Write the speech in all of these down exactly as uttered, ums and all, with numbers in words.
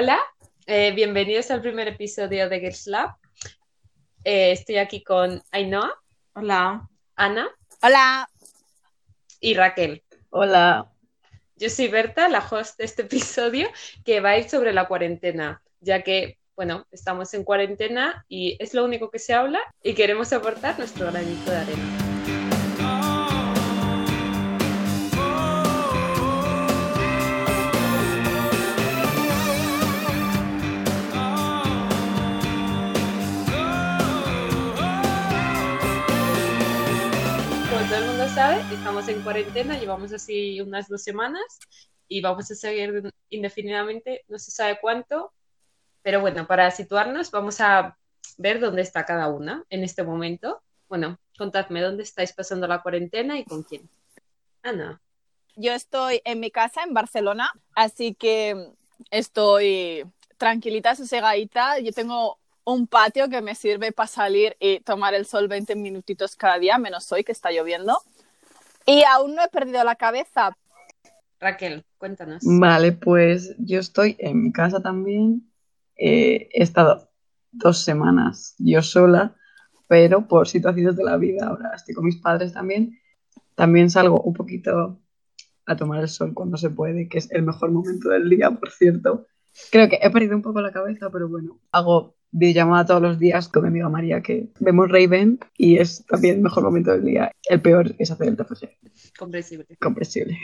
Hola, eh, bienvenidos al primer episodio de Girls Lab. Eh, estoy aquí con Ainhoa. Hola. Ana. Hola. Y Raquel. Hola. Yo soy Berta, la host de este episodio, que va a ir sobre la cuarentena, ya que, bueno, estamos en cuarentena y es lo único que se habla y queremos aportar nuestro granito de arena. Estamos en cuarentena, llevamos así unas dos semanas y vamos a seguir indefinidamente, no se sabe cuánto, pero bueno, para situarnos vamos a ver dónde está cada una en este momento. Bueno, contadme dónde estáis pasando la cuarentena y con quién. Ana. Yo estoy en mi casa en Barcelona, así que estoy tranquilita, sosegadita. Yo tengo un patio que me sirve para salir y tomar el sol veinte minutitos cada día, menos hoy que está lloviendo. Y aún no he perdido la cabeza. Raquel, cuéntanos. Vale, pues yo estoy en mi casa también. Eh, he estado dos semanas yo sola, pero por situaciones de la vida. Ahora estoy con mis padres también. También salgo un poquito a tomar el sol cuando se puede, que es el mejor momento del día, por cierto. Creo que he perdido un poco la cabeza, pero bueno, hago videollamada todos los días con mi amiga María, que vemos Raven y es también el mejor momento del día. El peor es hacer el T F G. Comprensible. Comprensible.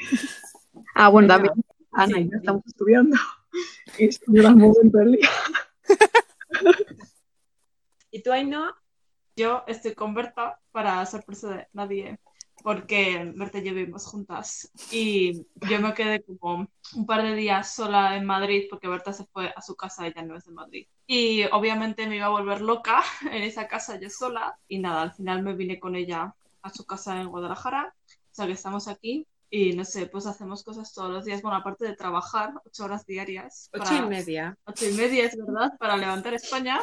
Ah, bueno, también Ana y yo estamos estudiando y es el mejor momento del día. ¿Y tú, Ainhoa? Yo estoy con Berta, para sorpresa de nadie, porque Berta y yo vivimos juntas y yo me quedé como un par de días sola en Madrid porque Berta se fue a su casa, ella no es de Madrid. Y obviamente me iba a volver loca en esa casa yo sola. Y nada, al final me vine con ella a su casa en Guadalajara. O sea que estamos aquí y no sé, pues hacemos cosas todos los días. Bueno, aparte de trabajar ocho horas diarias. Ocho para... y media. Ocho y media, es verdad, para levantar España.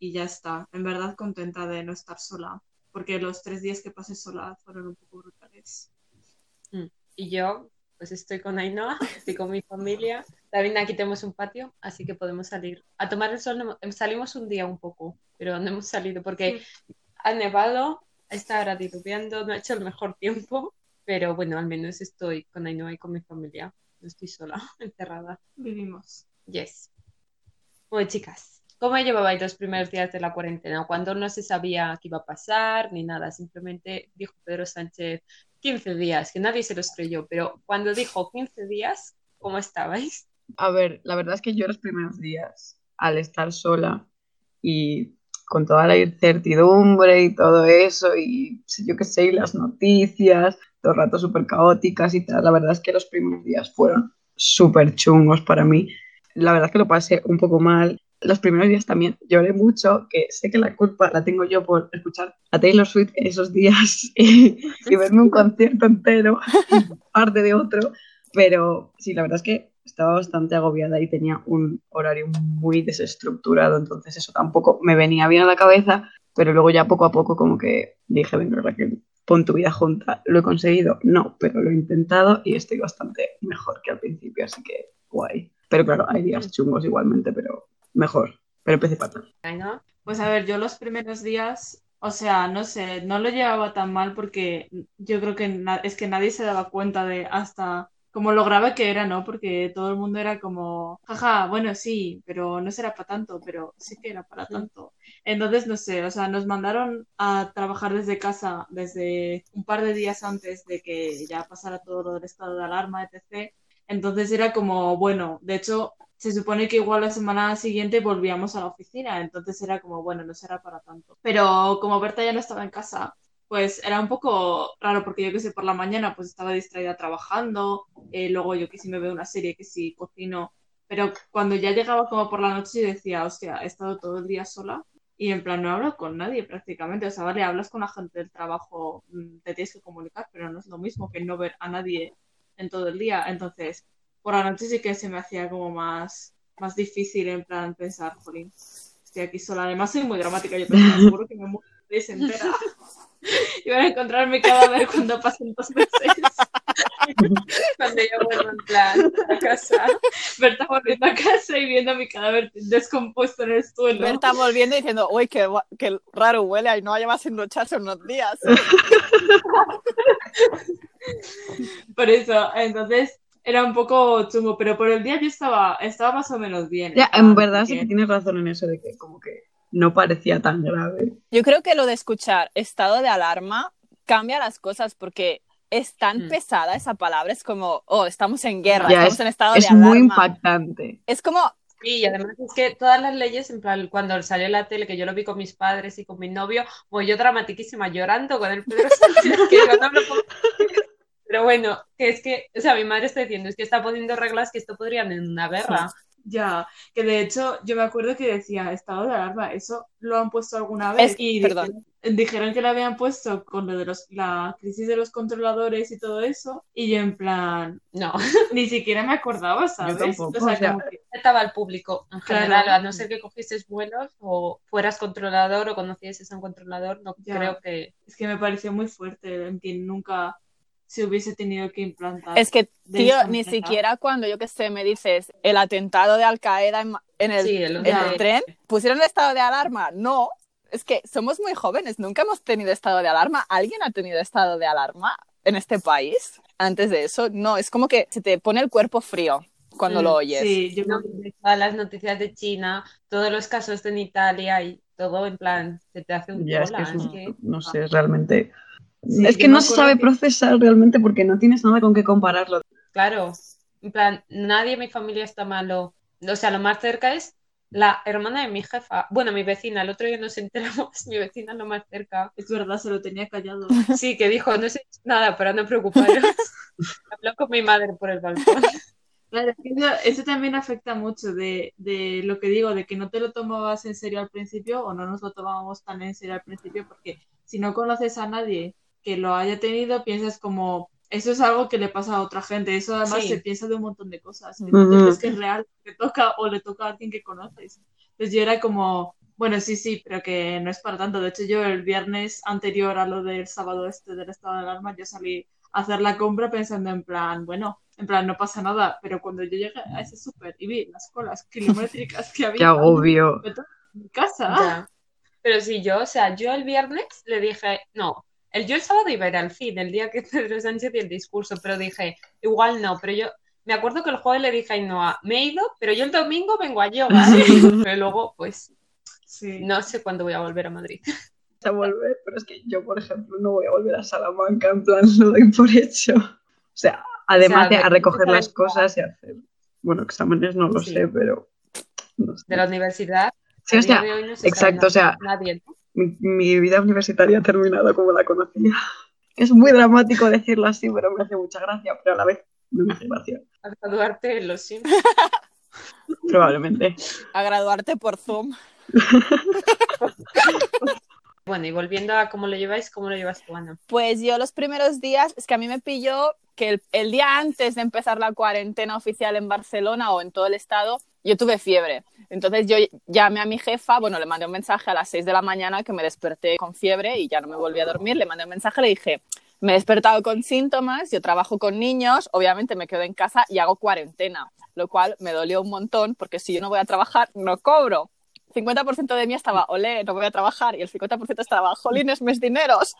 Y ya está, en verdad contenta de no estar sola. Porque los tres días que pasé sola fueron un poco brutales. Y yo, pues estoy con Ainhoa, estoy con mi familia. También aquí tenemos un patio, así que podemos salir. A tomar el sol no, salimos un día un poco, pero no hemos salido porque sí. Ha nevado, está ahora diluviando, no ha hecho el mejor tiempo, pero bueno, al menos estoy con Ainhoa y con mi familia. No estoy sola, encerrada. Vivimos. Yes. Bueno, chicas, ¿cómo llevabais los primeros días de la cuarentena? Cuando no se sabía qué iba a pasar ni nada, simplemente dijo Pedro Sánchez quince días, que nadie se los creyó, pero cuando dijo quince días, ¿cómo estabais? A ver, la verdad es que yo los primeros días, al estar sola y con toda la incertidumbre y todo eso, y yo qué sé, y las noticias, todo el rato súper caóticas y tal, la verdad es que los primeros días fueron súper chungos para mí. La verdad es que lo pasé un poco mal. Los primeros días también lloré mucho, que sé que la culpa la tengo yo por escuchar a Taylor Swift en esos días y, y verme un concierto entero, parte de otro, pero sí, la verdad es que estaba bastante agobiada y tenía un horario muy desestructurado, entonces eso tampoco me venía bien a la cabeza, pero luego ya poco a poco como que dije, venga Raquel, pon tu vida junta. ¿Lo he conseguido? No, pero lo he intentado y estoy bastante mejor que al principio, así que guay. Pero claro, hay días chungos igualmente, pero mejor, pero empecé fatal. Pues a ver, yo los primeros días, o sea, no sé, no lo llevaba tan mal porque yo creo que na- es que nadie se daba cuenta de hasta... como lo grave que era, ¿no? Porque todo el mundo era como, jaja, bueno, sí, pero no será para tanto, pero sí que era para tanto. Entonces, no sé, o sea, nos mandaron a trabajar desde casa desde un par de días antes de que ya pasara todo lo del estado de alarma, etcétera. Entonces era como, bueno, de hecho, se supone que igual la semana siguiente volvíamos a la oficina, entonces era como, bueno, no será para tanto. Pero como Berta ya no estaba en casa, pues era un poco raro porque yo que sé, por la mañana pues estaba distraída trabajando, eh, luego yo que sí me veo una serie, que sí cocino, pero cuando ya llegaba como por la noche yo decía, hostia, he estado todo el día sola y en plan no hablo con nadie prácticamente, o sea, vale, hablas con la gente del trabajo, te tienes que comunicar, pero no es lo mismo que no ver a nadie en todo el día, entonces por la noche sí que se me hacía como más, más difícil en plan pensar, jolín, estoy aquí sola, además soy muy dramática, yo pensaba, seguro que me muero y se entera. Y van a encontrarme cada vez cuando pasen dos meses. Cuando yo vuelvo en plan a casa, Berta volviendo a casa y viendo mi cadáver descompuesto en el suelo. Berta volviendo y diciendo, uy, qué, qué raro huele, y no lleva sin ducharse unos días. Por eso, entonces era un poco chungo, pero por el día yo estaba, estaba más o menos bien. Ya, en verdad sí que tienes razón en eso de que como que no parecía tan grave. Yo creo que lo de escuchar estado de alarma cambia las cosas porque es tan mm. pesada esa palabra, es como, oh, estamos en guerra, ya, estamos es, en estado es de alarma. Es muy impactante. Es como... Sí, y además es que todas las leyes, en plan, cuando salió la tele, que yo lo vi con mis padres y con mi novio, voy yo dramatiquísima llorando con el Pedro Sánchez, que digo, no me lo puedo... Pero bueno, que es que, o sea, mi madre está diciendo, es que está poniendo reglas que esto podrían en una guerra. Sí. Ya, que de hecho yo me acuerdo que decía estado de alarma, eso lo han puesto alguna vez es, y dijeron, dijeron que lo habían puesto con lo de los, la crisis de los controladores y todo eso y yo en plan, no, ni siquiera me acordaba, ¿sabes? Yo tampoco, o sea, o sea, como que estaba al público en general, claro. A no ser que cogieses vuelos o fueras controlador o conocieses a un controlador, no ya. Creo que... Es que me pareció muy fuerte, en que nunca... se hubiese tenido que implantar. Es que, tío, ni manera. Siquiera cuando, yo qué sé, me dices el atentado de Al-Qaeda en, en, el, sí, el, en el tren, ¿pusieron el estado de alarma? No, es que somos muy jóvenes, nunca hemos tenido estado de alarma. ¿Alguien ha tenido estado de alarma en este país? Antes de eso, no, es como que se te pone el cuerpo frío cuando mm, lo oyes. Sí, yo no, todas las noticias de China, todos los casos en Italia y todo, en plan, se te hace un ya, bola. Es que es un, es que... No sé, realmente... Sí, es que no se sabe que... procesar realmente porque no tienes nada con qué compararlo. Claro, en plan, nadie en mi familia está malo. O sea, lo más cerca es la hermana de mi jefa. Bueno, mi vecina, el otro día nos enteramos, mi vecina lo más cerca. Es verdad, se lo tenía callado. Sí, que dijo, no sé nada, pero no preocuparos. Habló con mi madre por el balcón. Claro, eso también afecta mucho de, de lo que digo, de que no te lo tomabas en serio al principio o no nos lo tomábamos tan en serio al principio porque si no conoces a nadie que lo haya tenido, piensas como eso es algo que le pasa a otra gente, eso además sí. Se piensa de un montón de cosas, entonces uh-huh. Que es real, que toca o le toca a alguien que conoces, entonces yo era como, bueno sí, sí, pero que no es para tanto, de hecho yo el viernes anterior a lo del sábado este del estado de alarma, yo salí a hacer la compra pensando en plan, bueno, en plan no pasa nada, pero cuando yo llegué a ese súper y vi las colas kilométricas que había, qué agobio, en mi casa, ya. Pero sí, si yo, o sea, yo el viernes le dije, no, El, yo el sábado iba a ir al fin, el día que Pedro Sánchez dio el discurso, pero dije, igual no, pero yo me acuerdo que el jueves le dije a Ainhoa, me he ido, pero yo el domingo vengo a yoga, pero luego, pues, sí. No sé cuándo voy a volver a Madrid. A volver, pero es que yo, por ejemplo, no voy a volver a Salamanca, en plan, lo doy por hecho. O sea, además o sea, de a recoger las cosas y hacer, bueno, exámenes no lo sí. sé, pero... No sé. De la universidad, sí, o sea, no se exacto, o sea... Nadie, ¿no? Mi, mi vida universitaria ha terminado como la conocía. Es muy dramático decirlo así, pero me hace mucha gracia, pero a la vez no me hace gracia. A graduarte en los Sims. Probablemente. A graduarte por Zoom. Bueno, y volviendo a cómo lo lleváis, ¿cómo lo llevas tú, Ana? Pues yo los primeros días, es que a mí me pilló que el, el día antes de empezar la cuarentena oficial en Barcelona o en todo el estado, yo tuve fiebre. Entonces yo llamé a mi jefa, bueno, le mandé un mensaje a las seis de la mañana que me desperté con fiebre y ya no me volví a dormir. Le mandé un mensaje, le dije, me he despertado con síntomas, yo trabajo con niños, obviamente me quedo en casa y hago cuarentena, lo cual me dolió un montón porque si yo no voy a trabajar, no cobro. cincuenta por ciento de mí estaba, olé, no voy a trabajar, y el cincuenta por ciento estaba, jolines, mis dineros.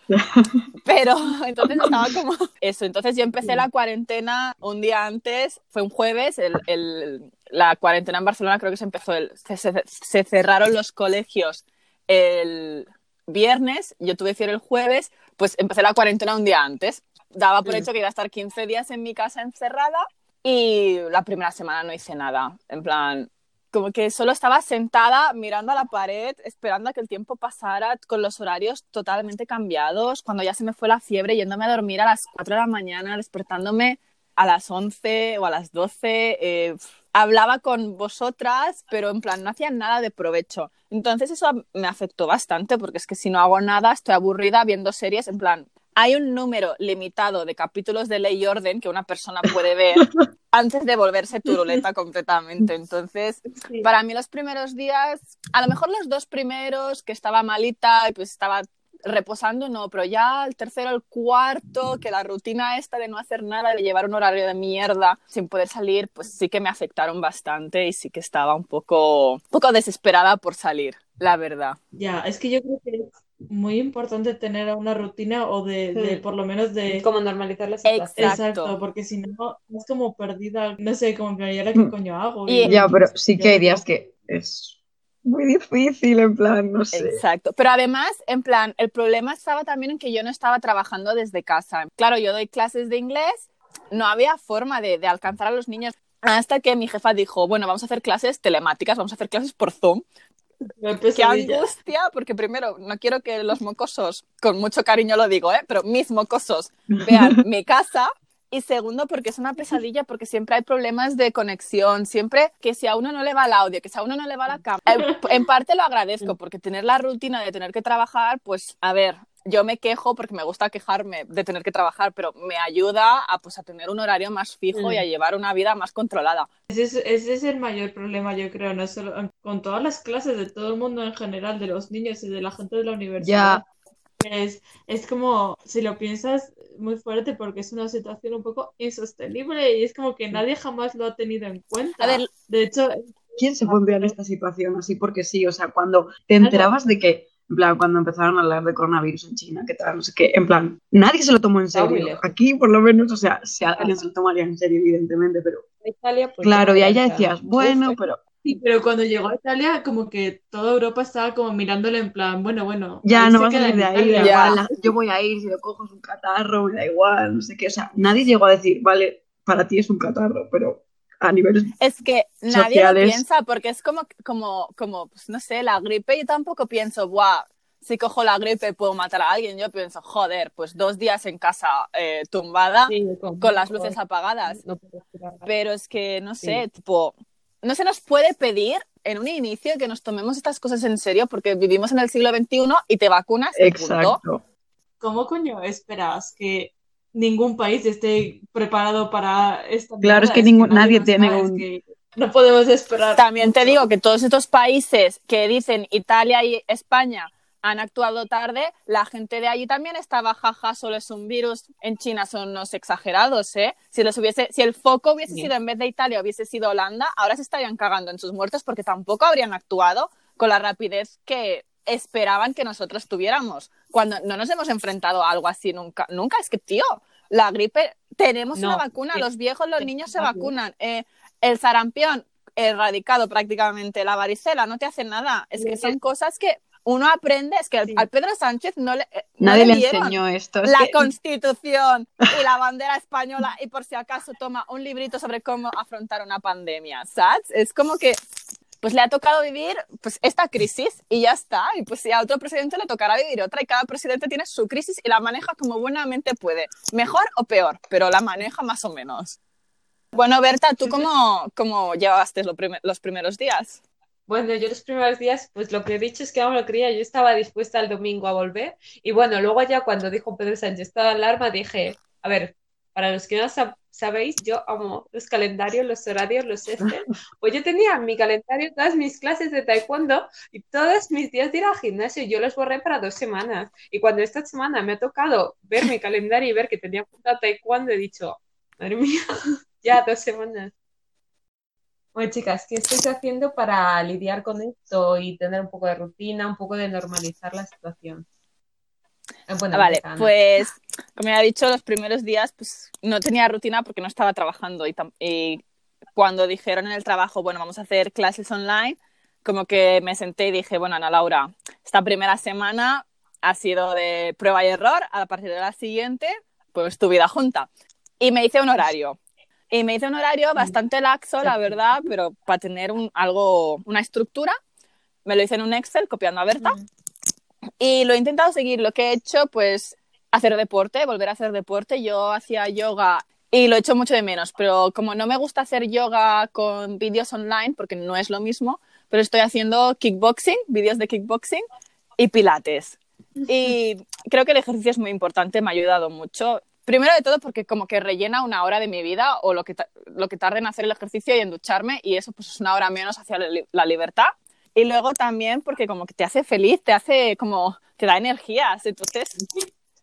Pero entonces estaba como eso. Entonces yo empecé la cuarentena un día antes, fue un jueves, el, el, la cuarentena en Barcelona creo que se empezó, el, se, se, se cerraron los colegios el viernes, yo tuve fiebre el jueves, pues empecé la cuarentena un día antes. Daba por hecho que iba a estar quince días en mi casa encerrada y la primera semana no hice nada, en plan... Como que solo estaba sentada mirando a la pared, esperando a que el tiempo pasara, con los horarios totalmente cambiados, cuando ya se me fue la fiebre, yéndome a dormir a las cuatro de la mañana, despertándome a las once o a las doce. Eh, hablaba con vosotras, pero en plan no hacía nada de provecho. Entonces eso me afectó bastante, porque es que si no hago nada, estoy aburrida viendo series, en plan... Hay un número limitado de capítulos de Ley y Orden que una persona puede ver antes de volverse turulenta completamente. Entonces, sí. Para mí los primeros días, a lo mejor los dos primeros, que estaba malita y pues estaba reposando no, pero ya el tercero, el cuarto, que la rutina esta de no hacer nada, de llevar un horario de mierda sin poder salir, pues sí que me afectaron bastante y sí que estaba un poco, un poco desesperada por salir, la verdad. Ya, es que yo creo que es muy importante tener una rutina o de, sí. de por lo menos de... Como normalizar las cosas. Exacto. Exacto, porque si no es como perdida, no sé, como que ahora qué coño hago. Y, y ya, pero sí que hay días que es... muy difícil, en plan, no sé. Exacto. Pero además, en plan, el problema estaba también en que yo no estaba trabajando desde casa. Claro, yo doy clases de inglés, no había forma de, de alcanzar a los niños hasta que mi jefa dijo, bueno, vamos a hacer clases telemáticas, vamos a hacer clases por Zoom. ¡Qué angustia! Porque primero, no quiero que los mocosos, con mucho cariño lo digo, ¿eh? Pero mis mocosos vean mi casa... Y segundo, porque es una pesadilla, porque siempre hay problemas de conexión, siempre que si a uno no le va el audio, que si a uno no le va la cámara. En parte lo agradezco, porque tener la rutina de tener que trabajar, pues a ver, yo me quejo porque me gusta quejarme de tener que trabajar, pero me ayuda a, pues, a tener un horario más fijo y a llevar una vida más controlada. Ese es, ese es el mayor problema, yo creo, no solo con todas las clases de todo el mundo en general, de los niños y de la gente de la universidad. Ya. Es, es como, si lo piensas, muy fuerte porque es una situación un poco insostenible y es como que nadie jamás lo ha tenido en cuenta. A ver, de hecho, ¿quién se pondría en esta situación así? Porque sí, o sea, cuando te enterabas de que, en plan, cuando empezaron a hablar de coronavirus en China, que tal, no sé qué, en plan, nadie se lo tomó en serio. Aquí, por lo menos, o sea, si alguien se lo tomaría en serio, evidentemente, pero... Italia, pues, claro, y allá decías, bueno, pero... Sí, pero cuando llegó a Italia, como que toda Europa estaba como mirándole en plan, bueno, bueno. Ya, no vas a ir de ahí, igual, yo voy a ir, si lo cojo es un catarro, me da igual, no sé qué. O sea, nadie llegó a decir, vale, para ti es un catarro, pero a niveles sociales. Es que nadie lo piensa, porque es como, como, como, pues no sé, la gripe, yo tampoco pienso, guau, si cojo la gripe puedo matar a alguien. Yo pienso, joder, pues dos días en casa eh, tumbada, sí, con, con las luces apagadas. No puedo esperar. Pero es que, no sé, sí. tipo... No se nos puede pedir en un inicio que nos tomemos estas cosas en serio porque vivimos en el siglo veintiuno y te vacunas. Exacto. Punto. ¿Cómo coño esperas que ningún país esté preparado para esta pandemia? Claro, es que, es ningún, que nadie, nadie tiene un... que no podemos esperar. También mucho. Te digo que todos estos países que dicen Italia y España han actuado tarde, la gente de allí también estaba jaja, solo es un virus. En China son unos exagerados, ¿eh? Si los hubiese, si el foco hubiese sido, en vez de Italia, hubiese sido Holanda, ahora se estarían cagando en sus muertos porque tampoco habrían actuado con la rapidez que esperaban que nosotros tuviéramos. Cuando no nos hemos enfrentado a algo así nunca, nunca, es que, tío, la gripe, tenemos no, una vacuna, es, los viejos, los niños se vacunan, eh, el sarampión, erradicado prácticamente, la varicela, no te hace nada. Es que son cosas que... Uno aprende, es que sí. al Pedro Sánchez no le no Nadie le, le enseñó esto. La que... Constitución y la bandera española y por si acaso toma un librito sobre cómo afrontar una pandemia, ¿sabes? Es como que pues le ha tocado vivir pues esta crisis y ya está. Y pues si a otro presidente le tocará vivir otra y cada presidente tiene su crisis y la maneja como buenamente puede. Mejor o peor, pero la maneja más o menos. Bueno, Berta, ¿tú cómo, cómo llevaste lo prim- los primeros días? Bueno, yo los primeros días, pues lo que he dicho es que aún lo creía, yo estaba dispuesta el domingo a volver y bueno, luego ya cuando dijo Pedro Sánchez toda alarma dije, a ver, para los que no sab- sabéis, yo amo los calendarios, los horarios, los este, pues yo tenía en mi calendario todas mis clases de taekwondo y todos mis días de ir al gimnasio, yo los borré para dos semanas y cuando esta semana me ha tocado ver mi calendario y ver que tenía apuntado taekwondo he dicho, madre mía, ya dos semanas. Bueno, chicas, ¿qué estáis haciendo para lidiar con esto y tener un poco de rutina, un poco de normalizar la situación? Bueno, vale, Ana. Pues como ya he dicho, los primeros días pues no tenía rutina porque no estaba trabajando y, tam- y cuando dijeron en el trabajo, bueno, vamos a hacer clases online, como que me senté y dije, bueno, Ana Laura, esta primera semana ha sido de prueba y error, a partir de la siguiente, pues tu vida junta. Y me hice un horario. Y me hice un horario bastante laxo, la verdad, pero para tener un, algo, una estructura. Me lo hice en un Excel, copiando a Berta. Y lo he intentado seguir. Lo que he hecho, pues, hacer deporte, volver a hacer deporte. Yo hacía yoga y lo he hecho mucho de menos. Pero como no me gusta hacer yoga con vídeos online, porque no es lo mismo, pero estoy haciendo kickboxing, vídeos de kickboxing y pilates. Y creo que el ejercicio es muy importante, me ha ayudado mucho. Primero de todo porque como que rellena una hora de mi vida o lo que, ta- lo que tarde en hacer el ejercicio y en ducharme y eso pues es una hora menos hacia la, li- la libertad. Y luego también porque como que te hace feliz, te hace como, te da energías, entonces...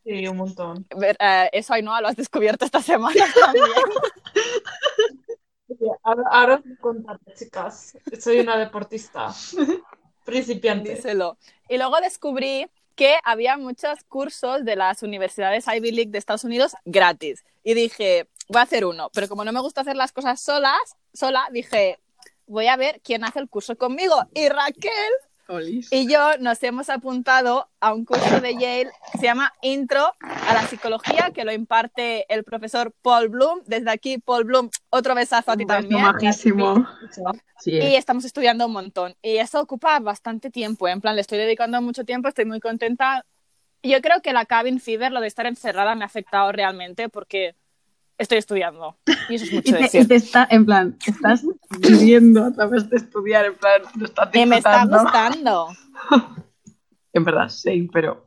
Sí, un montón. Ver, uh, eso, Ainhoa, lo has descubierto esta semana también. Sí, ahora, ahora os contaré, chicas. Soy una deportista principiante. Díselo. Y luego descubrí que había muchos cursos de las universidades Ivy League de Estados Unidos gratis. Y dije, voy a hacer uno. Pero como no me gusta hacer las cosas solas, sola, dije, voy a ver quién hace el curso conmigo. Y Raquel... y yo nos hemos apuntado a un curso de Yale que se llama Intro a la Psicología, que lo imparte el profesor Paul Bloom. Desde aquí, Paul Bloom, otro besazo a ti también. Majísimo. Sí. Y estamos estudiando un montón. Y eso ocupa bastante tiempo. En plan, le estoy dedicando mucho tiempo, estoy muy contenta. Yo creo que la cabin fever, lo de estar encerrada, me ha afectado realmente porque... estoy estudiando, y eso es mucho y te, decir. Y te está, en plan, te estás viviendo a través de estudiar, en plan, lo estás disfrutando. Y me está gustando. En verdad, sí, pero...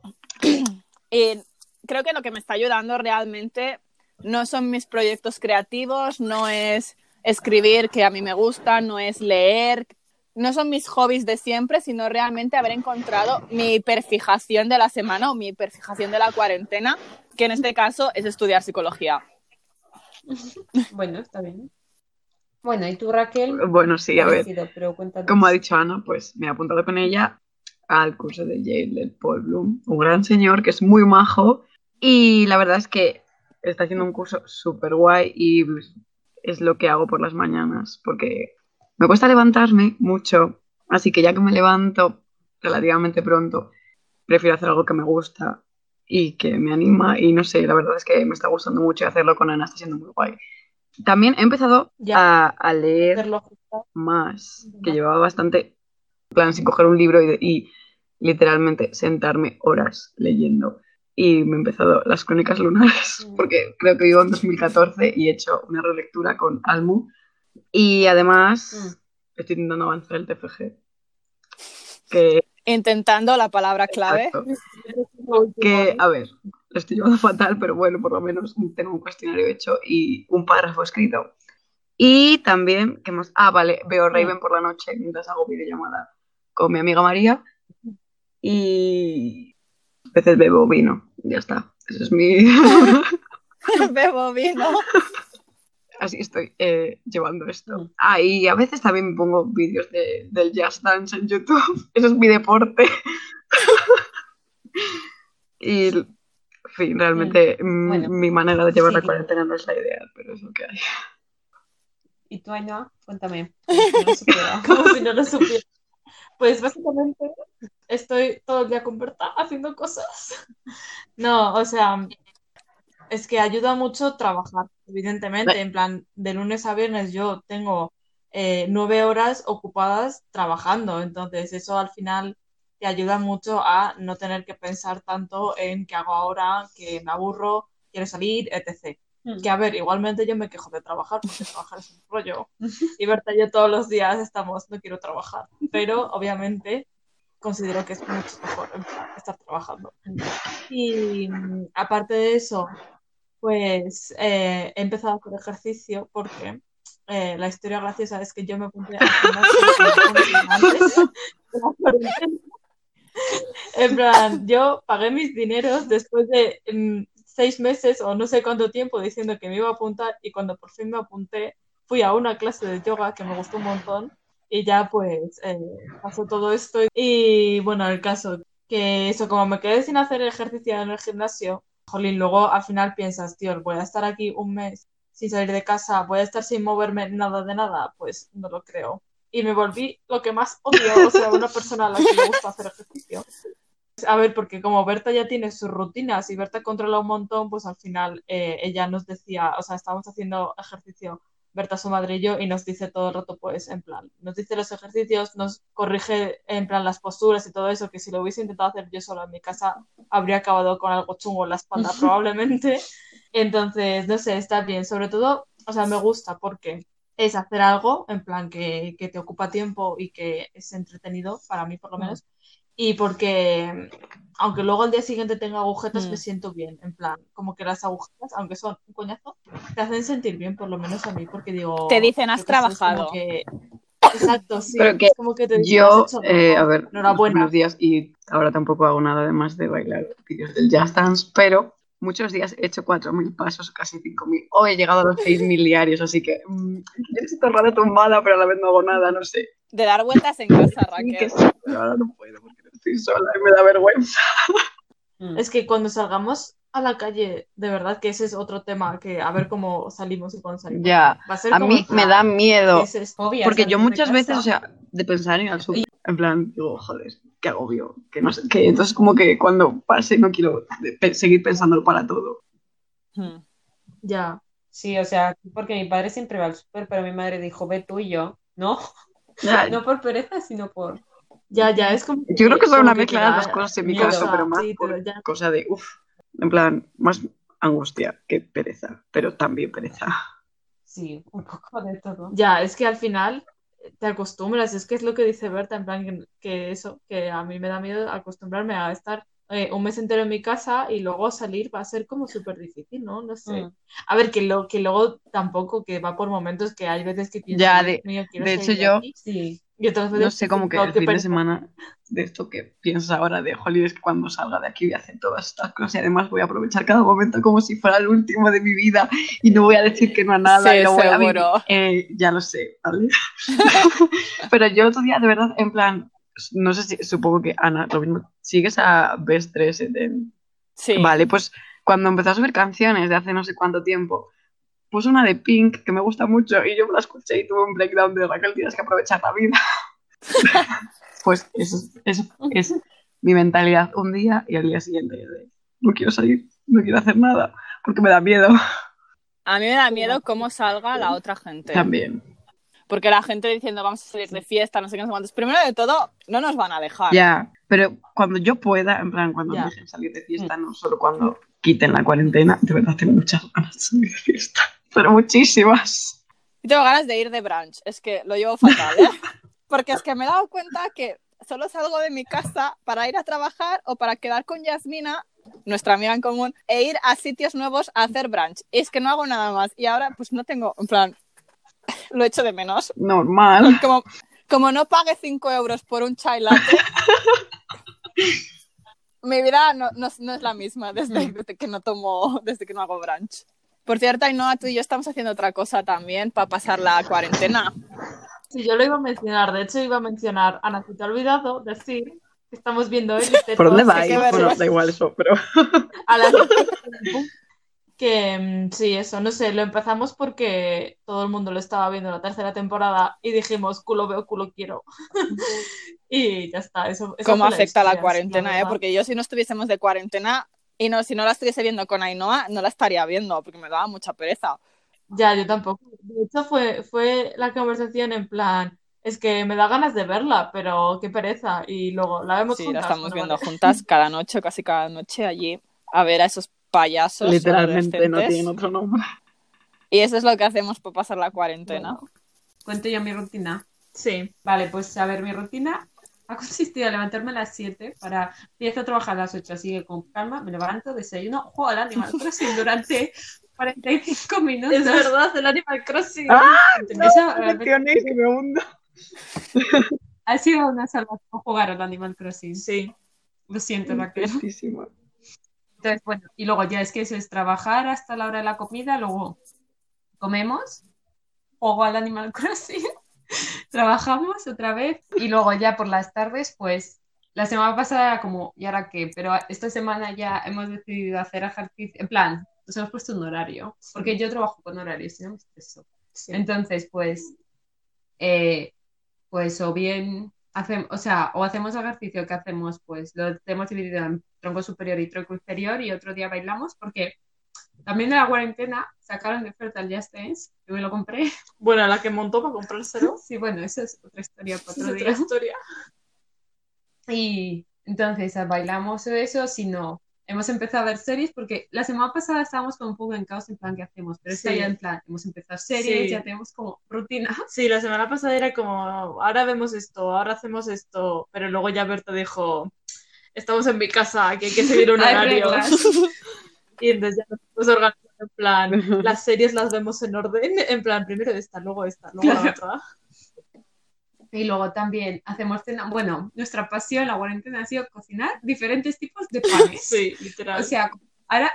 Y creo que lo que me está ayudando realmente no son mis proyectos creativos, no es escribir, que a mí me gusta, no es leer, no son mis hobbies de siempre, sino realmente haber encontrado mi hiperfijación de la semana o mi hiperfijación de la cuarentena, que en este caso es estudiar psicología. Bueno, está bien. Bueno, ¿y tú, Raquel? Bueno, sí, a ver, pero como ha dicho Ana, pues me he apuntado con ella al curso de Yale, del Paul Bloom, un gran señor que es muy majo y la verdad es que está haciendo un curso súper guay y es lo que hago por las mañanas porque me cuesta levantarme mucho, así que ya que me levanto relativamente pronto, prefiero hacer algo que me gusta y que me anima, y no sé, la verdad es que me está gustando mucho hacerlo con Ana, está siendo muy guay. También he empezado a, a leer más, que llevaba bastante, en plan, sin coger un libro y, y literalmente sentarme horas leyendo. Y me he empezado las Crónicas Lunares, porque creo que vivo en dos mil catorce y he hecho una relectura con Almu, y además estoy intentando avanzar el T F G. Que... intentando la palabra clave. Exacto. Que, a ver, lo estoy llevando fatal, pero bueno, por lo menos tengo un cuestionario hecho y un párrafo escrito. Y también, ¿qué más? Ah, vale, veo Raven por la noche mientras hago videollamada con mi amiga María y a veces bebo vino, ya está. Eso es mi... bebo vino. Así estoy eh, llevando esto. Ah, y a veces también me pongo vídeos de, del Just Dance en YouTube. Eso es mi deporte. Y, en fin, realmente bueno, m- mi manera de llevar sí, la cuarentena no es la ideal, pero es lo que hay. ¿Y tú, Ainhoa? Cuéntame. Como si no lo supiera. Como si no lo supiera. Pues básicamente estoy todo el día con Berta haciendo cosas. No, o sea... es que ayuda mucho trabajar, evidentemente, en plan, de lunes a viernes yo tengo eh, nueve horas ocupadas trabajando, entonces eso al final te ayuda mucho a no tener que pensar tanto en qué hago ahora, que me aburro, quiero salir, etcétera. Mm. Que a ver, igualmente yo me quejo de trabajar, porque trabajar es un rollo, y Berta y yo todos los días estamos, no quiero trabajar, pero obviamente... considero que es mucho mejor estar trabajando. Y aparte de eso, pues eh, he empezado a hacer ejercicio porque eh, la historia graciosa es que yo me apunté a antes. En plan, yo pagué mis dineros después de mm, seis meses o no sé cuánto tiempo diciendo que me iba a apuntar y cuando por fin me apunté, fui a una clase de yoga que me gustó un montón. Y ya pues eh, pasó todo esto y bueno, el caso que eso, como me quedé sin hacer ejercicio en el gimnasio, jolín, luego al final piensas, tío, voy a estar aquí un mes sin salir de casa, voy a estar sin moverme nada de nada, pues no lo creo. Y me volví lo que más odio, o sea, una persona a la que le gusta hacer ejercicio. A ver, porque como Berta ya tiene sus rutinas y Berta controla un montón, pues al final eh, ella nos decía, o sea, estábamos haciendo ejercicio Berta, su madre y yo, y nos dice todo el rato, pues, en plan, nos dice los ejercicios, nos corrige, en plan, las posturas y todo eso, que si lo hubiese intentado hacer yo sola en mi casa, habría acabado con algo chungo en la espalda, probablemente. Entonces, no sé, está bien. Sobre todo, o sea, me gusta porque es hacer algo, en plan, que, que te ocupa tiempo y que es entretenido, para mí por lo menos, y porque, aunque luego al día siguiente tenga agujetas, mm. me siento bien, en plan, como que las agujetas, aunque son un coñazo, te hacen sentir bien, por lo menos a mí, porque digo... te dicen, has trabajado. Sé, que... Exacto, sí. Pero que es como que te yo, dices, eh, a ver, buenos días, y ahora tampoco hago nada además de bailar vídeos del Just Dance, pero muchos días he hecho cuatro mil pasos, casi cinco mil, o he llegado a los seis mil diarios, así que mmm, yo estoy rara tumbada, pero a la vez no hago nada, no sé. De dar vueltas en casa, Raquel. Que sí, pero ahora no puedo porque estoy sola y me da vergüenza. Es que cuando salgamos a la calle, de verdad que ese es otro tema, que a ver cómo salimos y cuándo salimos. Ya, va a ser a mí plan, me da miedo, es fobia, porque yo muchas veces, o sea, de pensar en el súper, en plan, digo, joder, qué agobio, que no sé, que entonces como que cuando pase no quiero pe- seguir pensándolo para todo. Hmm. Ya. Sí, o sea, porque mi padre siempre va al súper, pero mi madre dijo, ve tú y yo, ¿no? Ya. No por pereza, sino por... Ya, ya, es como... Yo creo que soy una mezcla de las cosas en mi miedo, caso, pero más sí, pero por ya... cosa de, uff. En plan, más angustia que pereza, pero también pereza. Sí, un poco de todo. Ya, es que al final te acostumbras, es que es lo que dice Berta, en plan, que, que eso, que a mí me da miedo acostumbrarme a estar eh, un mes entero en mi casa y luego salir va a ser como súper difícil, ¿no? No sé. Mm. A ver, que, lo, que luego tampoco, que va por momentos, que hay veces que pienso... Ya, de, mío, de hecho yo... Aquí. Sí. Yo no sé, como que el fin de semana de esto que piensas ahora de jolín, es que cuando salga de aquí voy a hacer todas estas cosas y además voy a aprovechar cada momento como si fuera el último de mi vida y no voy a decir que no a nada. Sí, y no voy a vivir. Eh, ya lo sé, ¿vale? Pero yo otro día, de verdad, en plan, no sé si, supongo que Ana, lo mismo, ¿sigues a Best Dressed? En... Sí. Vale, pues cuando empezó a subir canciones de hace no sé cuánto tiempo, puse una de Pink que me gusta mucho y yo me la escuché y tuve un breakdown de Raquel, tienes que aprovechar la vida. Pues eso, eso es mi mentalidad un día y al día siguiente de, no quiero salir, no quiero hacer nada porque me da miedo. A mí me da miedo cómo salga la otra gente. También. Porque la gente diciendo vamos a salir de fiesta, no sé qué, no sé cuántos. Primero de todo, no nos van a dejar. Ya, pero cuando yo pueda, en plan, cuando ya dejen salir de fiesta, no solo cuando quiten la cuarentena, de verdad tengo muchas ganas de salir de fiesta. Pero muchísimas. Tengo ganas de ir de brunch, es que lo llevo fatal, ¿eh? Porque es que me he dado cuenta que solo salgo de mi casa para ir a trabajar o para quedar con Yasmina, nuestra amiga en común, e ir a sitios nuevos a hacer brunch. Y es que no hago nada más. Y ahora pues no tengo, en plan, lo echo de menos. Normal. Como, como no pague cinco euros por un chai latte, mi vida no, no, no es la misma desde, desde que no tomo, desde que no hago brunch. Por cierto, Ainhoa, tú y yo estamos haciendo otra cosa también para pasar la cuarentena. Sí, yo lo iba a mencionar. De hecho, iba a mencionar, Ana, si te ha olvidado decir que estamos viendo Elite. ¿Por dónde va? Bueno, da igual eso, pero... A la que, sí, eso, no sé, lo empezamos porque todo el mundo lo estaba viendo en la tercera temporada y dijimos, culo veo, culo quiero. Y ya está. Eso, eso ¿cómo afecta la, la cuarentena, la eh? Porque yo, si no estuviésemos de cuarentena... Y no, si no la estuviese viendo con Ainhoa, no la estaría viendo, porque me daba mucha pereza. Ya, yo tampoco. De hecho, fue, fue la conversación en plan, es que me da ganas de verla, pero qué pereza. Y luego la vemos sí, juntas. Sí, la estamos ¿no? viendo juntas cada noche, casi cada noche allí, a ver a esos payasos. Literalmente no tienen otro nombre. Y eso es lo que hacemos por pasar la cuarentena. Bueno. ¿Cuento yo mi rutina? Sí. Vale, pues a ver, mi rutina... ha consistido en levantarme a las siete para... Empiezo a trabajar a las ocho, así que con calma me levanto, desayuno, juego al Animal Crossing durante cuarenta y cinco minutos. Es verdad, el Animal Crossing. ¡Ah! No, seleccionéis y me hundo. Ha sido una salvación jugar al Animal Crossing. Sí. Lo siento, Raquel. Entonces, bueno, y luego ya es que eso es trabajar hasta la hora de la comida, luego comemos, juego al Animal Crossing... Trabajamos otra vez y luego ya por las tardes, pues la semana pasada era como, ¿y ahora qué? Pero esta semana ya hemos decidido hacer ejercicio, en plan, nos hemos puesto un horario, porque yo trabajo con horarios, si no me estreso. Sí. Entonces, pues, eh, pues o bien, hacemos, o sea, o hacemos ejercicio que hacemos, pues lo hemos dividido en tronco superior y tronco inferior y otro día bailamos, porque... También de la cuarentena sacaron de oferta el Just Dance, yo me lo compré. Bueno, la que montó para comprárselo. Sí, bueno, esa es otra historia para otro día. Es otra historia. Y entonces bailamos eso, si no, hemos empezado a ver series, porque la semana pasada estábamos con un poco en caos en plan qué hacemos, pero sí. Esta ya en plan, hemos empezado series, sí. Ya tenemos como rutina. Sí, la semana pasada era como, ahora vemos esto, ahora hacemos esto, pero luego ya Berta dijo, estamos en mi casa, que hay que seguir un horario. Y entonces ya nos organizamos en plan, las series las vemos en orden, en plan, primero esta, luego esta, luego claro. La otra. Y luego también hacemos cena. Bueno, nuestra pasión, la cuarentena, ha sido cocinar diferentes tipos de panes. Sí, literal. O sea, ahora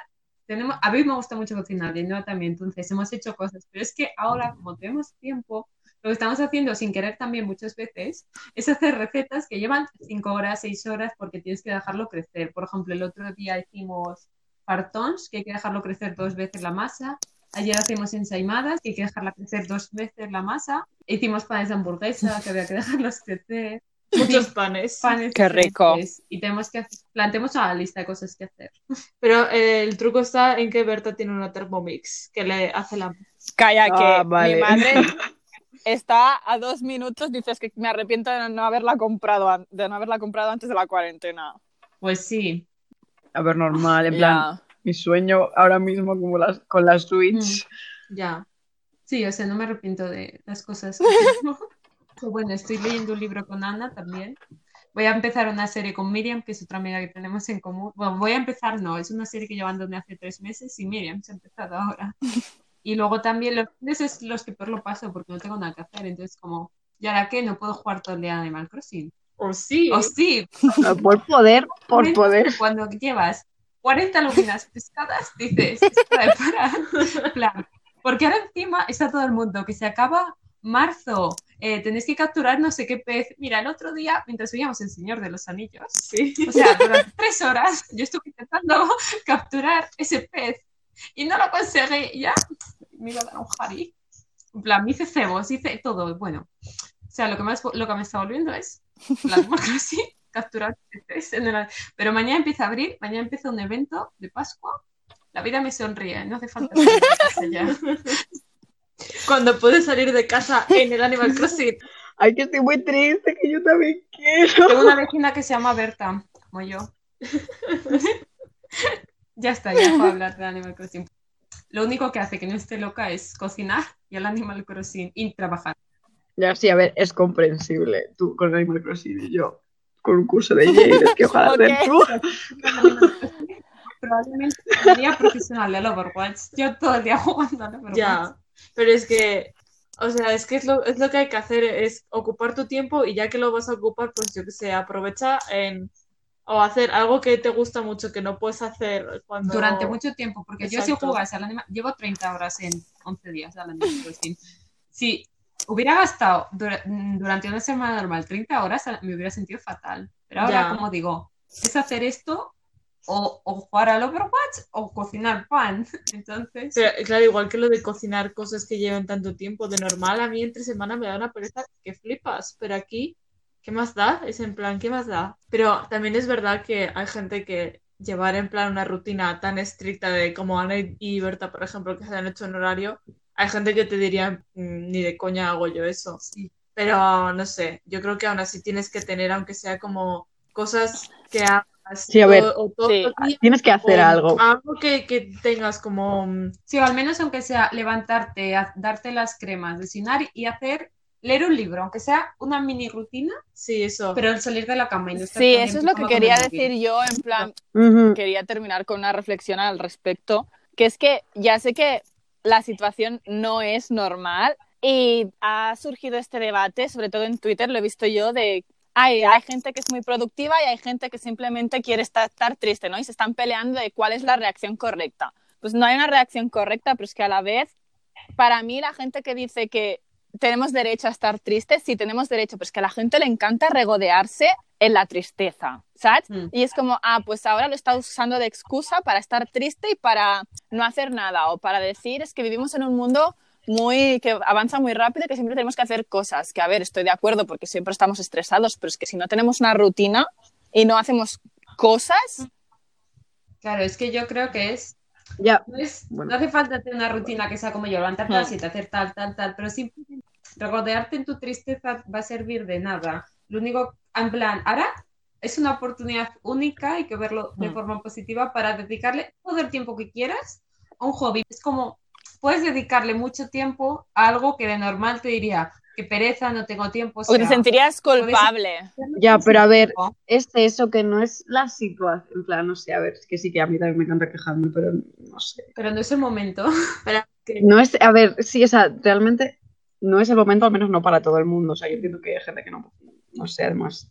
tenemos... A mí me gusta mucho cocinar, y no también. Entonces, hemos hecho cosas. Pero es que ahora, como tenemos tiempo, lo que estamos haciendo sin querer también muchas veces es hacer recetas que llevan cinco horas, seis horas, porque tienes que dejarlo crecer. Por ejemplo, el otro día hicimos fartons, que hay que dejarlo crecer dos veces la masa. Ayer hacemos ensaimadas, que hay que dejarla crecer dos veces la masa. Hicimos panes de hamburguesa, que había que dejarlos crecer. Muchos panes. panes Qué rico. Y tenemos que hacer, planteamos una lista de cosas que hacer. Pero eh, el truco está en que Berta tiene una Thermomix que le hace la... Calla, que ah, vale. Mi madre está a dos minutos. Dices que me arrepiento de no haberla comprado, de no haberla comprado antes de la cuarentena. Pues sí. A ver, normal, en plan... Yeah. Mi sueño ahora mismo como las, con la Switch. Mm, ya. Sí, o sea, no me arrepiento de las cosas que tengo. Bueno, estoy leyendo un libro con Ana también. Voy a empezar una serie con Miriam, que es otra amiga que tenemos en común. Bueno, voy a empezar, no, es una serie que yo abandoné hace tres meses y Miriam se ha empezado ahora. Y luego también los fines es los que peor lo paso porque no tengo nada que hacer. Entonces, como, ¿y ahora qué? No puedo jugar todo el día a Animal Crossing. O sí. O sí. Por poder, por poder. Cuando llevas cuarenta luminas pescadas, dices, para, para, plan. Porque ahora encima está todo el mundo, que se acaba marzo, eh, tenéis que capturar no sé qué pez. Mira, el otro día, mientras veíamos El Señor de los Anillos, sí. O sea, durante tres horas yo estuve intentando capturar ese pez y no lo conseguí, y ya me iba a dar un jari. En plan, me hice cebos, hice todo, bueno. O sea, lo que, más, lo que me está volviendo es, la democracia sí. capturar en el... Pero mañana empieza abril, mañana empieza un evento de Pascua. La vida me sonríe, no hace falta salir de casa ya. Cuando puedes salir de casa en el Animal Crossing. Ay, que estoy muy triste, que yo también quiero. Tengo una vecina que se llama Berta, como yo. Ya está, ya puedo hablar de Animal Crossing. Lo único que hace que no esté loca es cocinar y el Animal Crossing y trabajar. Ya, sí, a ver, es comprensible. Tú con el Animal Crossing y yo con un curso de Yale, es que ojalá hacer tú. Probablemente sería profesional del Overwatch. Yo todo el día jugando al Overwatch. Ya, pero es que, o sea, es que es lo, es lo que hay que hacer, es ocupar tu tiempo y ya que lo vas a ocupar, pues yo que sé, aprovecha en, o hacer algo que te gusta mucho, que no puedes hacer cuando... Durante mucho tiempo, porque exacto. Yo si jugas al anime, llevo treinta horas en once días al anime. Sí. Hubiera gastado dura- durante una semana normal treinta horas, me hubiera sentido fatal. Pero ahora, ya. Como digo, es hacer esto o, o jugar al Overwatch o cocinar pan. Entonces... Pero, claro, igual que lo de cocinar cosas que llevan tanto tiempo. De normal, a mí entre semana me da una pereza que flipas. Pero aquí, ¿qué más da? Es en plan, ¿qué más da? Pero también es verdad que hay gente que llevar en plan una rutina tan estricta de como Ana y Berta, por ejemplo, que se han hecho en horario... Hay gente que te diría, ni de coña hago yo eso. Sí. Pero no sé, yo creo que aún así tienes que tener, aunque sea como cosas que hagas. Sí, a ver, o, o todo sí. Día, tienes que hacer algo. Algo que, que tengas como... Sí, o al menos aunque sea levantarte, a, darte las cremas, desayunar y hacer, leer un libro, aunque sea una mini rutina. Sí, eso. Pero el salir de la cama. Y no estar sí, eso es lo que quería decir yo, en plan, uh-huh. Quería terminar con una reflexión al respecto, que es que ya sé que la situación no es normal y ha surgido este debate, sobre todo en Twitter, lo he visto yo, de hay, hay gente que es muy productiva y hay gente que simplemente quiere estar, estar triste, ¿no? Y se están peleando de cuál es la reacción correcta. Pues no hay una reacción correcta, pero es que a la vez, para mí, la gente que dice que tenemos derecho a estar tristes, sí tenemos derecho, pero es que a la gente le encanta regodearse en la tristeza, ¿sabes? Mm. Y es como, ah, pues ahora lo está usando de excusa para estar triste y para no hacer nada, o para decir, es que vivimos en un mundo muy que avanza muy rápido y que siempre tenemos que hacer cosas, que a ver, estoy de acuerdo porque siempre estamos estresados, pero es que si no tenemos una rutina y no hacemos cosas... Claro, es que yo creo que es... Ya. No, es bueno. No hace falta tener una rutina que sea como yo, levantarte a las siete, hacer tal, tal, tal, pero simplemente regodearte en tu tristeza va a servir de nada. Lo único, en plan, ahora es una oportunidad única, hay que verlo de forma positiva para dedicarle todo el tiempo que quieras a un hobby. Es como, puedes dedicarle mucho tiempo a algo que de normal te diría, que pereza, no tengo tiempo. O, sea, o te sentirías culpable. Ya, pero a ver, es eso que no es la situación, en plan, no sé, a ver, es que sí que a mí también me encanta quejarme, pero no sé. Pero no es el momento. Para que... No es, a ver, sí, o sea, realmente... no es el momento, al menos no para todo el mundo. O sea, yo entiendo que hay gente que no, no sé, además,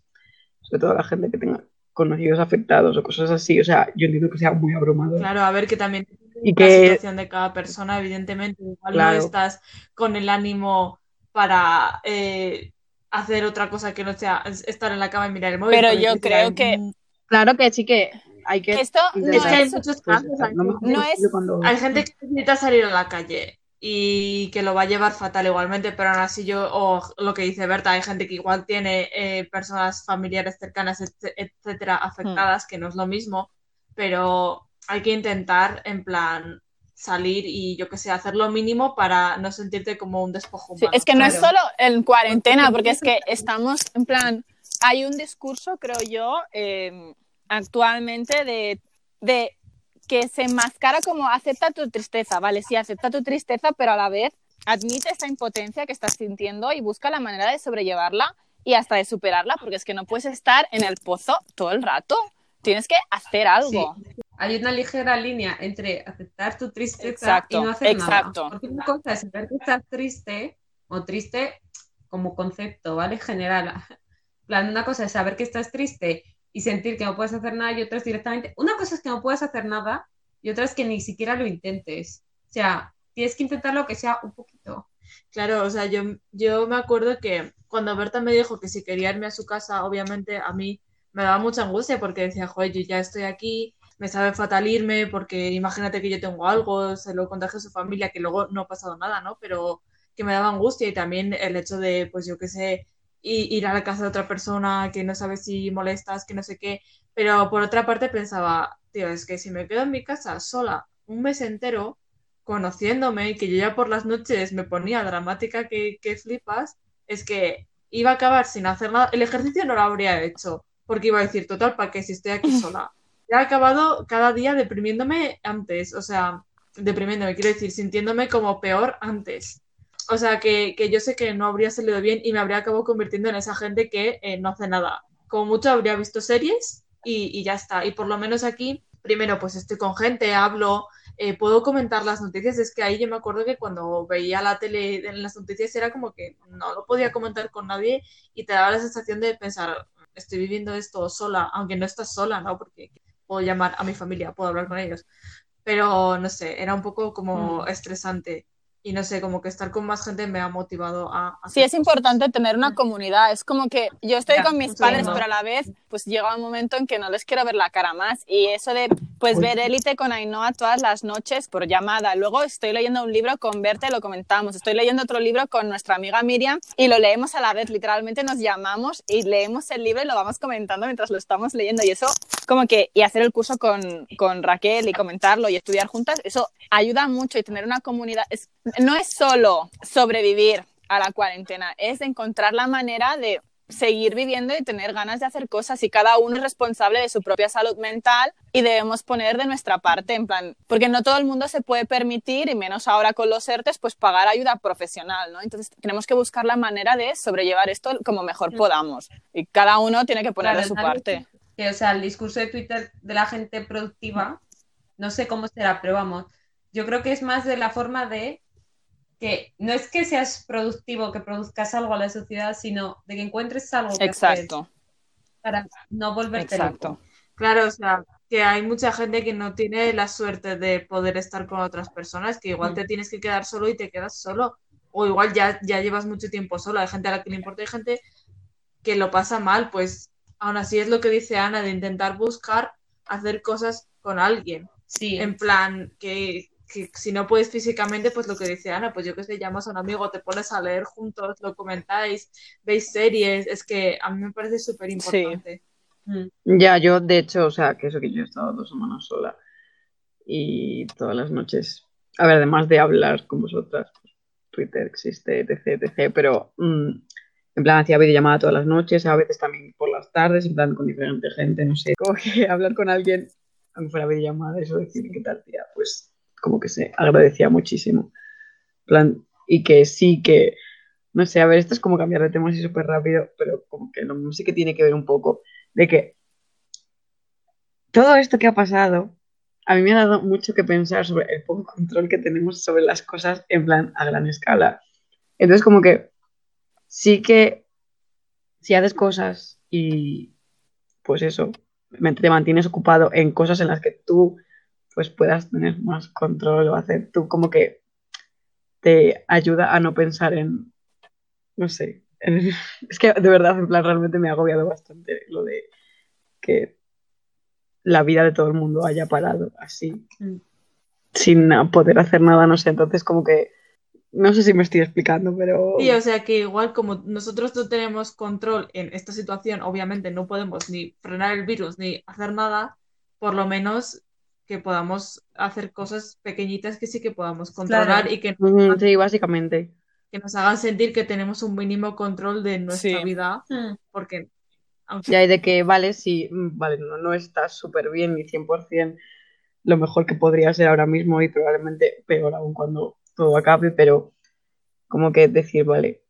sobre todo la gente que tenga conocidos afectados o cosas así. O sea, yo entiendo que sea muy abrumador. Claro, a ver, que también y que... la situación de cada persona, evidentemente. Igual claro. No estás con el ánimo para eh, hacer otra cosa que no sea estar en la cama y mirar el móvil. Pero yo creo hay... que... Claro que sí que... Hay que esto no es, hay muchos casos, hay, no es... cuando... hay gente que necesita salir a la calle y que lo va a llevar fatal igualmente, pero aún así yo, o lo que dice Berta, hay gente que igual tiene eh, personas familiares cercanas, etcétera, afectadas, mm. que no es lo mismo, pero hay que intentar en plan salir y yo que sé, hacer lo mínimo para no sentirte como un despojo humano. Sí, es que claro. No es solo en cuarentena, porque es que estamos en plan, hay un discurso, creo yo, eh, actualmente de, de que se enmascara como acepta tu tristeza, vale, sí, acepta tu tristeza, pero a la vez admite esta impotencia que estás sintiendo y busca la manera de sobrellevarla y hasta de superarla, porque es que no puedes estar en el pozo todo el rato, tienes que hacer algo. Sí. Hay una ligera línea entre aceptar tu tristeza exacto, y no hacer exacto. nada, porque una cosa es saber que estás triste, o triste como concepto, vale, general, plan, una cosa es saber que estás triste y sentir que no puedes hacer nada, y otra es directamente... Una cosa es que no puedes hacer nada, y otra es que ni siquiera lo intentes. O sea, tienes que intentar lo que sea un poquito. Claro, o sea, yo, yo me acuerdo que cuando Berta me dijo que si quería irme a su casa, obviamente a mí me daba mucha angustia, porque decía, joder, yo ya estoy aquí, me sabe fatal irme, porque imagínate que yo tengo algo, se lo contagio a su familia, que luego no ha pasado nada, ¿no? Pero que me daba angustia, y también el hecho de, pues yo qué sé... y ir a la casa de otra persona que no sabes si molestas, que no sé qué, pero por otra parte pensaba, tío, es que si me quedo en mi casa sola un mes entero, conociéndome, que yo ya por las noches me ponía dramática que, que flipas, es que iba a acabar sin hacer nada, el ejercicio no lo habría hecho, porque iba a decir, total, ¿para qué si estoy aquí sola? Ya he acabado cada día deprimiéndome antes, o sea, deprimiéndome, quiero decir, sintiéndome como peor antes. O sea, que, que yo sé que no habría salido bien y me habría acabado convirtiendo en esa gente que eh, no hace nada. Como mucho habría visto series y, y ya está. Y por lo menos aquí, primero, pues estoy con gente, hablo, eh, puedo comentar las noticias. Es que ahí yo me acuerdo que cuando veía la tele en las noticias era como que no lo podía comentar con nadie y te daba la sensación de pensar, estoy viviendo esto sola, aunque no estás sola, ¿no? Porque puedo llamar a mi familia, puedo hablar con ellos. Pero, no sé, era un poco como mm. estresante. Y no sé, como que estar con más gente me ha motivado a... a sí, es cosas. Importante tener una comunidad. Es como que yo estoy ya, con mis padres, bien, ¿no? Pero a la vez, pues llega un momento en que no les quiero ver la cara más. Y eso de, pues, Uy. ver Élite con Ainhoa todas las noches por llamada. Luego estoy leyendo un libro con Berta y lo comentamos. Estoy leyendo otro libro con nuestra amiga Miriam y lo leemos a la vez. Literalmente nos llamamos y leemos el libro y lo vamos comentando mientras lo estamos leyendo. Y eso, como que... Y hacer el curso con, con Raquel y comentarlo y estudiar juntas, eso ayuda mucho. Y tener una comunidad... Es, no es solo sobrevivir a la cuarentena, es encontrar la manera de seguir viviendo y tener ganas de hacer cosas, y cada uno es responsable de su propia salud mental y debemos poner de nuestra parte, en plan, porque no todo el mundo se puede permitir, y menos ahora con los ERTEs, pues pagar ayuda profesional, ¿no? Entonces tenemos que buscar la manera de sobrellevar esto como mejor podamos, y cada uno tiene que poner de su parte. Que, o sea, el discurso de Twitter de la gente productiva, no sé cómo será, pero vamos, yo creo que es más de la forma de que no es que seas productivo, que produzcas algo a la sociedad, sino de que encuentres algo que exacto. para no volverte exacto. loco. Claro, o sea, que hay mucha gente que no tiene la suerte de poder estar con otras personas, que igual mm. te tienes que quedar solo y te quedas solo, o igual ya, ya llevas mucho tiempo solo, hay gente a la que le importa, hay gente que lo pasa mal, pues aún así es lo que dice Ana, de intentar buscar hacer cosas con alguien, sí. en plan que... que si no puedes físicamente, pues lo que dice Ana, pues yo que sé, llamas a un amigo, te pones a leer juntos, lo comentáis, veis series, es que a mí me parece súper importante. Sí. Mm. Ya, yo de hecho, o sea, que eso que yo he estado dos semanas sola y todas las noches, a ver, además de hablar con vosotras, pues, Twitter existe, etc, etc, pero mm, en plan hacía videollamada todas las noches, a veces también por las tardes, en plan con diferente gente, no sé, como que hablar con alguien, aunque fuera videollamada, eso decir, ¿qué tal, tía? Pues... como que se agradecía muchísimo. Plan, y que sí, que... No sé, a ver, esto es como cambiar de tema así súper rápido, pero como que lo mismo sí que tiene que ver un poco de que todo esto que ha pasado a mí me ha dado mucho que pensar sobre el poco control que tenemos sobre las cosas en plan a gran escala. Entonces, como que sí que si haces cosas y pues eso, te mantienes ocupado en cosas en las que tú pues puedas tener más control o hacer tú, como que te ayuda a no pensar en, no sé, en, es que de verdad, en plan, realmente me ha agobiado bastante lo de que la vida de todo el mundo haya parado así, mm. sin poder hacer nada, no sé, entonces como que, no sé si me estoy explicando, pero... Sí, o sea que igual como nosotros no tenemos control en esta situación, obviamente no podemos ni frenar el virus ni hacer nada, por lo menos que podamos hacer cosas pequeñitas que sí que podamos controlar, claro. y que nos, sí, básicamente. que nos hagan sentir que tenemos un mínimo control de nuestra sí. vida, porque... Ya, hay de que, vale, sí, vale, no, no está súper bien ni cien por ciento lo mejor que podría ser ahora mismo y probablemente peor aún cuando todo acabe, pero como que decir, vale,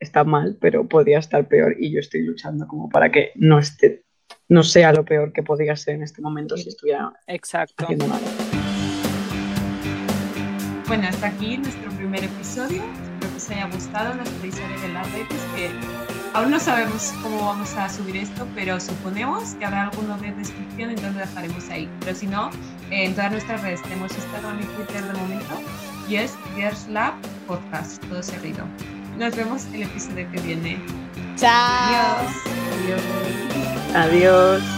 está mal, pero podría estar peor y yo estoy luchando como para que no esté, no sea lo peor que podría ser en este momento si estuviera Exacto. haciendo nada. Bueno, hasta aquí nuestro primer episodio. Espero que os haya gustado. Nos podéis saber en las redes que... Aún no sabemos cómo vamos a subir esto, pero suponemos que habrá alguno de descripción, entonces lo dejaremos ahí. Pero si no, eh, en todas nuestras redes tenemos Instagram y Twitter de momento, y es Girls Lab Podcast, todo seguido. Nos vemos el episodio que viene. ¡Chao! Adiós. Adiós. Adiós.